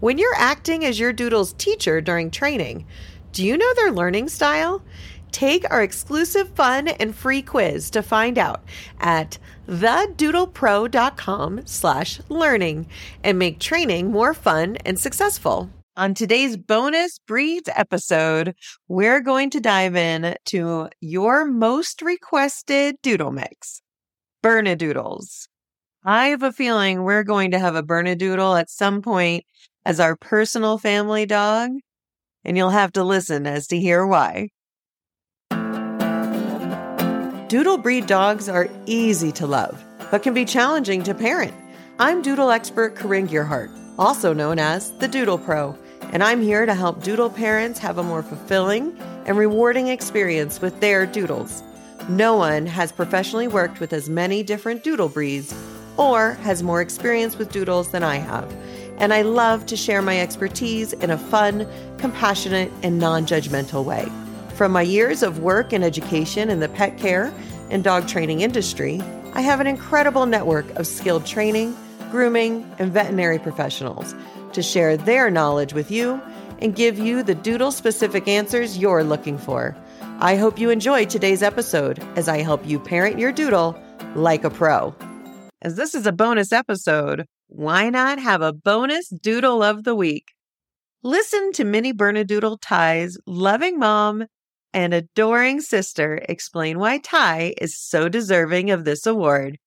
When you're acting as your doodle's teacher during training, do you know their learning style? Take our exclusive fun and free quiz to find out at thedoodlepro.com/learning and make training more fun and successful. On today's bonus breeds episode, we're going to dive in to your most requested doodle mix, Bernedoodles. I have a feeling we're going to have a Bernedoodle at some point as our personal family dog, and you'll have to listen as to hear why. Doodle breed dogs are easy to love, but can be challenging to parent. I'm doodle expert Corinne Gearhart, also known as The Doodle Pro, and I'm here to help doodle parents have a more fulfilling and rewarding experience with their doodles. No one has professionally worked with as many different doodle breeds or has more experience with doodles than I have, and I love to share my expertise in a fun, compassionate, and non-judgmental way. From my years of work and education in the pet care and dog training industry, I have an incredible network of skilled training, grooming, and veterinary professionals to share their knowledge with you and give you the doodle-specific answers you're looking for. I hope you enjoy today's episode as I help you parent your doodle like a pro. As this is a bonus episode, why not have a bonus doodle of the week? Listen to Mini Bernedoodle Ty's loving mom and adoring sister explain why Ty is so deserving of this award.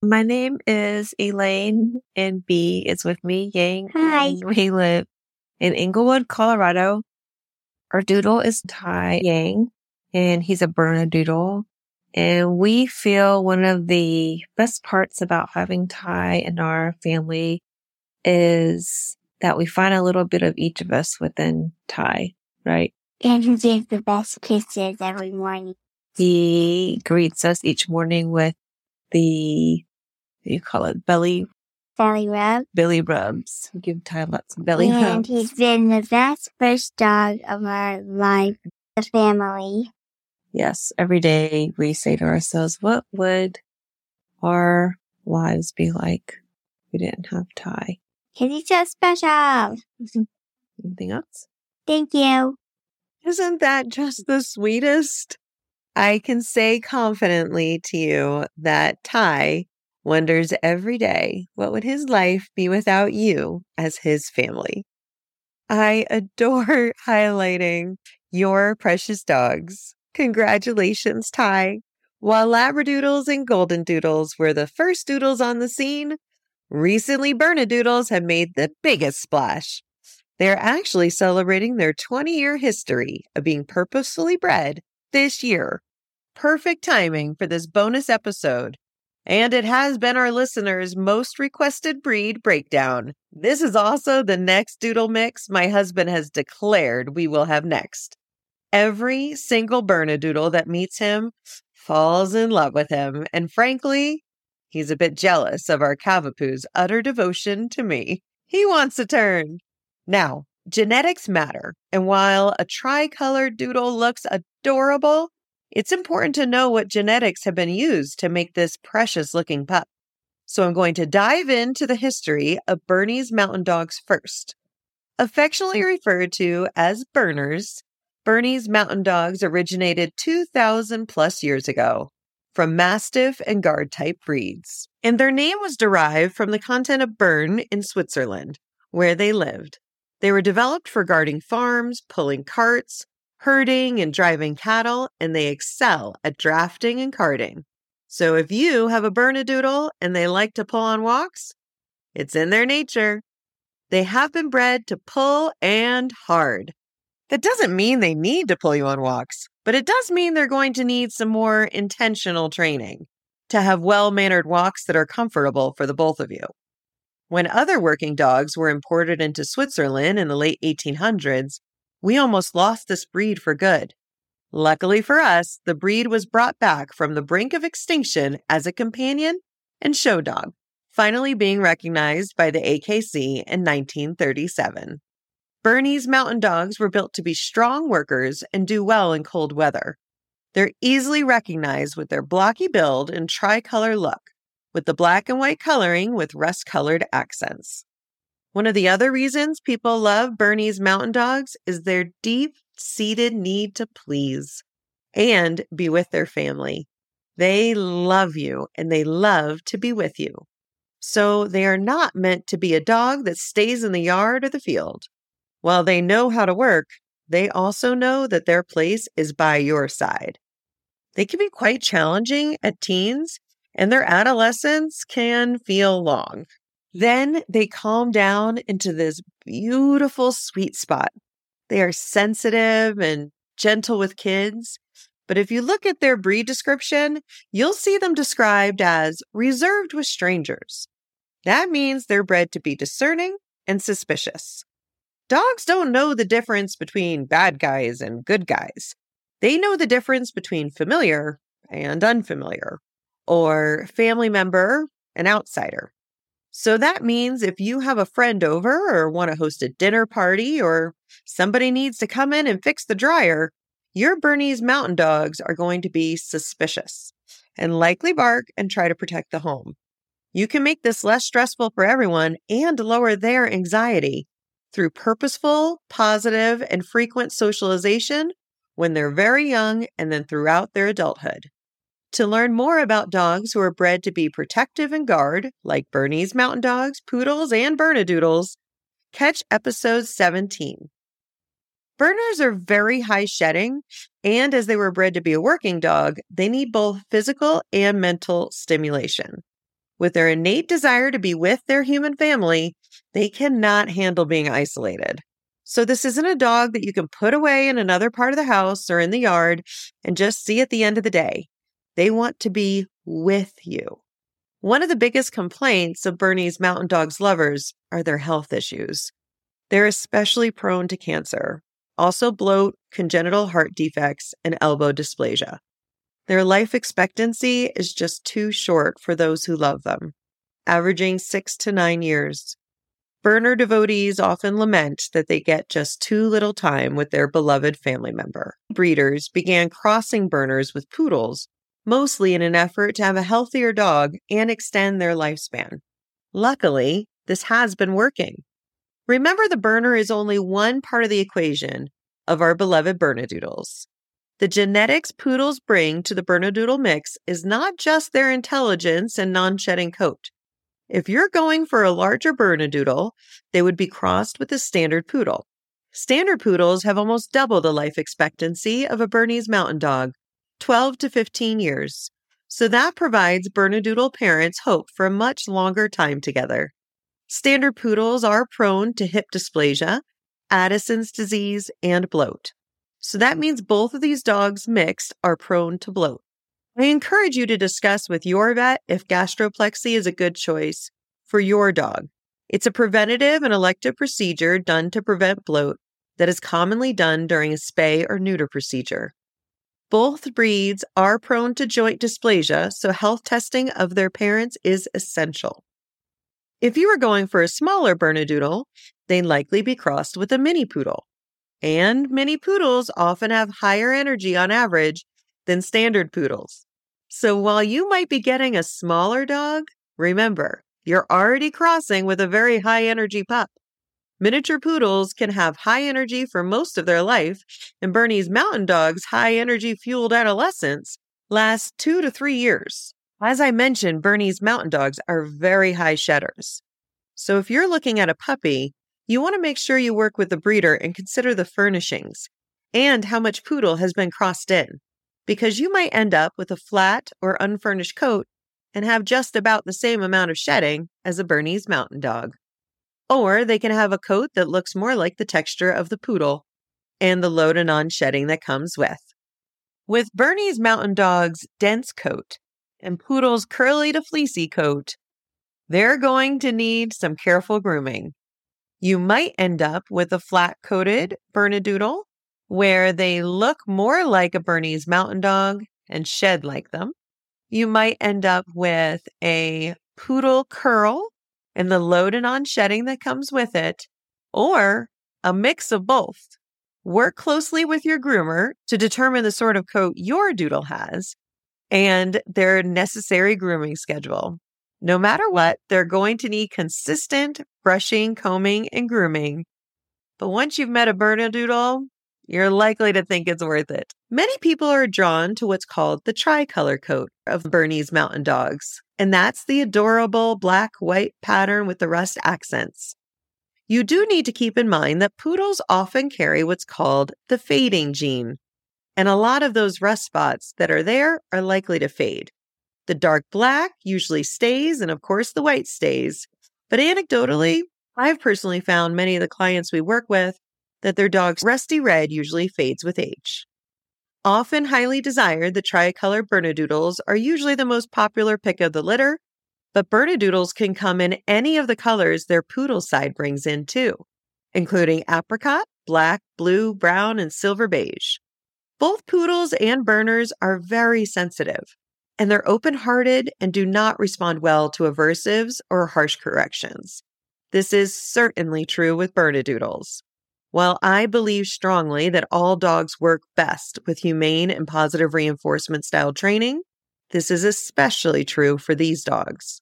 My name is Elaine, and B is with me, Yang. Hi. We live in Inglewood, Colorado. Our doodle is Ty Yang, and he's a Bernedoodle. And we feel one of the best parts about having Ty in our family is that we find a little bit of each of us within Ty, right? And he gives the best kisses every morning. He greets us each morning with the, what do you call it, belly? Belly rub. Belly rubs. We give Ty lots of belly rubs. And he's been the best first dog of our life, the family. Yes, every day we say to ourselves, what would our lives be like if we didn't have Ty? Because he's so special. Anything else? Thank you. Isn't that just the sweetest? I can say confidently to you that Ty wonders every day, what would his life be without you as his family? I adore highlighting your precious dogs. Congratulations, Ty. While Labradoodles and Golden Doodles were the first doodles on the scene, recently, Bernedoodles have made the biggest splash. They're actually celebrating their 20-year history of being purposefully bred this year. Perfect timing for this bonus episode. And it has been our listeners' most requested breed breakdown. This is also the next doodle mix my husband has declared we will have next. Every single Bernedoodle that meets him falls in love with him. And frankly, he's a bit jealous of our Cavapoo's utter devotion to me. He wants a turn. Now, genetics matter. And while a tricolored doodle looks adorable, it's important to know what genetics have been used to make this precious looking pup. So I'm going to dive into the history of Bernese Mountain Dogs first. Affectionately referred to as Berners, Bernese Mountain Dogs originated 2,000 plus years ago from Mastiff and Guard-type breeds. And their name was derived from the content of Bern in Switzerland, where they lived. They were developed for guarding farms, pulling carts, herding and driving cattle, and they excel at drafting and carting. So if you have a Bernedoodle and they like to pull on walks, it's in their nature. They have been bred to pull and hard. That doesn't mean they need to pull you on walks, but it does mean they're going to need some more intentional training to have well-mannered walks that are comfortable for the both of you. When other working dogs were imported into Switzerland in the late 1800s, we almost lost this breed for good. Luckily for us, the breed was brought back from the brink of extinction as a companion and show dog, finally being recognized by the AKC in 1937. Bernese Mountain Dogs were built to be strong workers and do well in cold weather. They're easily recognized with their blocky build and tricolor look, with the black and white coloring with rust-colored accents. One of the other reasons people love Bernese Mountain Dogs is their deep-seated need to please and be with their family. They love you and they love to be with you. So they are not meant to be a dog that stays in the yard or the field. While they know how to work, they also know that their place is by your side. They can be quite challenging at teens, and their adolescence can feel long. Then they calm down into this beautiful sweet spot. They are sensitive and gentle with kids, but if you look at their breed description, you'll see them described as reserved with strangers. That means they're bred to be discerning and suspicious. Dogs don't know the difference between bad guys and good guys. They know the difference between familiar and unfamiliar, or family member and outsider. So that means if you have a friend over or want to host a dinner party or somebody needs to come in and fix the dryer, your Bernese Mountain Dogs are going to be suspicious and likely bark and try to protect the home. You can make this less stressful for everyone and lower their anxiety through purposeful, positive, and frequent socialization when they're very young and then throughout their adulthood. To learn more about dogs who are bred to be protective and guard, like Bernese Mountain Dogs, Poodles, and Bernedoodles, catch episode 17. Berners are very high shedding, and as they were bred to be a working dog, they need both physical and mental stimulation. With their innate desire to be with their human family, they cannot handle being isolated. So this isn't a dog that you can put away in another part of the house or in the yard and just see at the end of the day. They want to be with you. One of the biggest complaints of Bernese Mountain Dogs lovers are their health issues. They're especially prone to cancer, also bloat, congenital heart defects, and elbow dysplasia. Their life expectancy is just too short for those who love them, averaging 6 to 9 years. Berner devotees often lament that they get just too little time with their beloved family member. Breeders began crossing Berners with Poodles, mostly in an effort to have a healthier dog and extend their lifespan. Luckily, this has been working. Remember, the Berner is only one part of the equation of our beloved Bernedoodles. The genetics Poodles bring to the Bernedoodle mix is not just their intelligence and non-shedding coat. If you're going for a larger Bernedoodle, they would be crossed with a standard Poodle. Standard Poodles have almost double the life expectancy of a Bernese Mountain Dog, 12 to 15 years, so that provides Bernedoodle parents hope for a much longer time together. Standard Poodles are prone to hip dysplasia, Addison's disease, and bloat, so that means both of these dogs mixed are prone to bloat. I encourage you to discuss with your vet if gastroplexy is a good choice for your dog. It's a preventative and elective procedure done to prevent bloat that is commonly done during a spay or neuter procedure. Both breeds are prone to joint dysplasia, so health testing of their parents is essential. If you are going for a smaller Bernedoodle, they'd likely be crossed with a mini Poodle. And mini Poodles often have higher energy on average than standard Poodles. So while you might be getting a smaller dog, remember, you're already crossing with a very high-energy pup. Miniature Poodles can have high energy for most of their life, and Bernese Mountain Dogs' high-energy fueled adolescence lasts 2 to 3 years. As I mentioned, Bernese Mountain Dogs are very high shedders. So if you're looking at a puppy, you want to make sure you work with the breeder and consider the furnishings and how much Poodle has been crossed in, because you might end up with a flat or unfurnished coat and have just about the same amount of shedding as a Bernese Mountain Dog. Or they can have a coat that looks more like the texture of the Poodle and the low to non-shedding that comes with. With Bernese Mountain Dogs' dense coat and Poodle's curly to fleecy coat, they're going to need some careful grooming. You might end up with a flat-coated Bernedoodle, where they look more like a Bernese Mountain Dog and shed like them. You might end up with a Poodle curl and the load and on shedding that comes with it, or a mix of both. Work closely with your groomer to determine the sort of coat your doodle has and their necessary grooming schedule. No matter what, they're going to need consistent, brushing, combing, and grooming. But once you've met a Bernedoodle, you're likely to think it's worth it. Many people are drawn to what's called the tricolor coat of Bernese Mountain Dogs, and that's the adorable black-white pattern with the rust accents. You do need to keep in mind that poodles often carry what's called the fading gene, and a lot of those rust spots that are there are likely to fade. The dark black usually stays, and of course the white stays. But anecdotally, I've personally found many of the clients we work with that their dog's rusty red usually fades with age. Often highly desired, the tricolor Bernedoodles are usually the most popular pick of the litter, but Bernedoodles can come in any of the colors their poodle side brings in too, including apricot, black, blue, brown, and silver beige. Both poodles and Berners are very sensitive, and they're open-hearted and do not respond well to aversives or harsh corrections. This is certainly true with Bernedoodles. While I believe strongly that all dogs work best with humane and positive reinforcement style training, this is especially true for these dogs.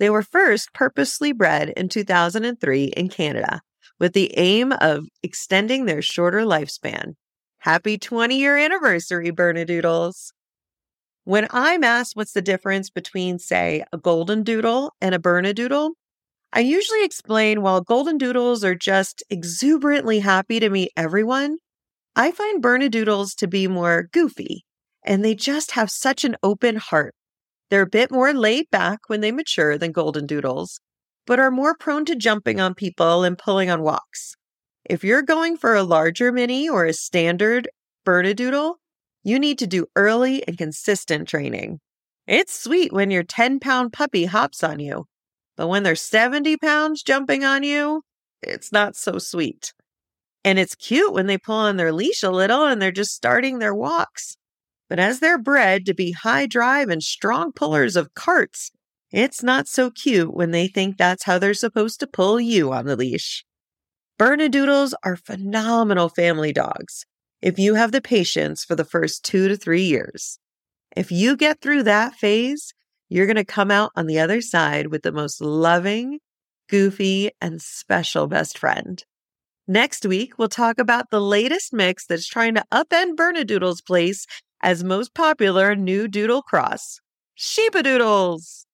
They were first purposely bred in 2003 in Canada with the aim of extending their shorter lifespan. Happy 20-year anniversary, Bernedoodles! When I'm asked what's the difference between, say, a Golden Doodle and a Bernedoodle, I usually explain while Golden Doodles are just exuberantly happy to meet everyone, I find Bernedoodles to be more goofy, and they just have such an open heart. They're a bit more laid back when they mature than Golden Doodles, but are more prone to jumping on people and pulling on walks. If you're going for a larger mini or a standard Bernedoodle, you need to do early and consistent training. It's sweet when your 10-pound puppy hops on you. But when they're 70 pounds jumping on you, it's not so sweet. And it's cute when they pull on their leash a little and they're just starting their walks. But as they're bred to be high drive and strong pullers of carts, it's not so cute when they think that's how they're supposed to pull you on the leash. Bernedoodles are phenomenal family dogs if you have the patience for the first 2 to 3 years. If you get through that phase, you're going to come out on the other side with the most loving, goofy, and special best friend. Next week, we'll talk about the latest mix that's trying to upend Bernedoodle's place as most popular new doodle cross, Sheepadoodles.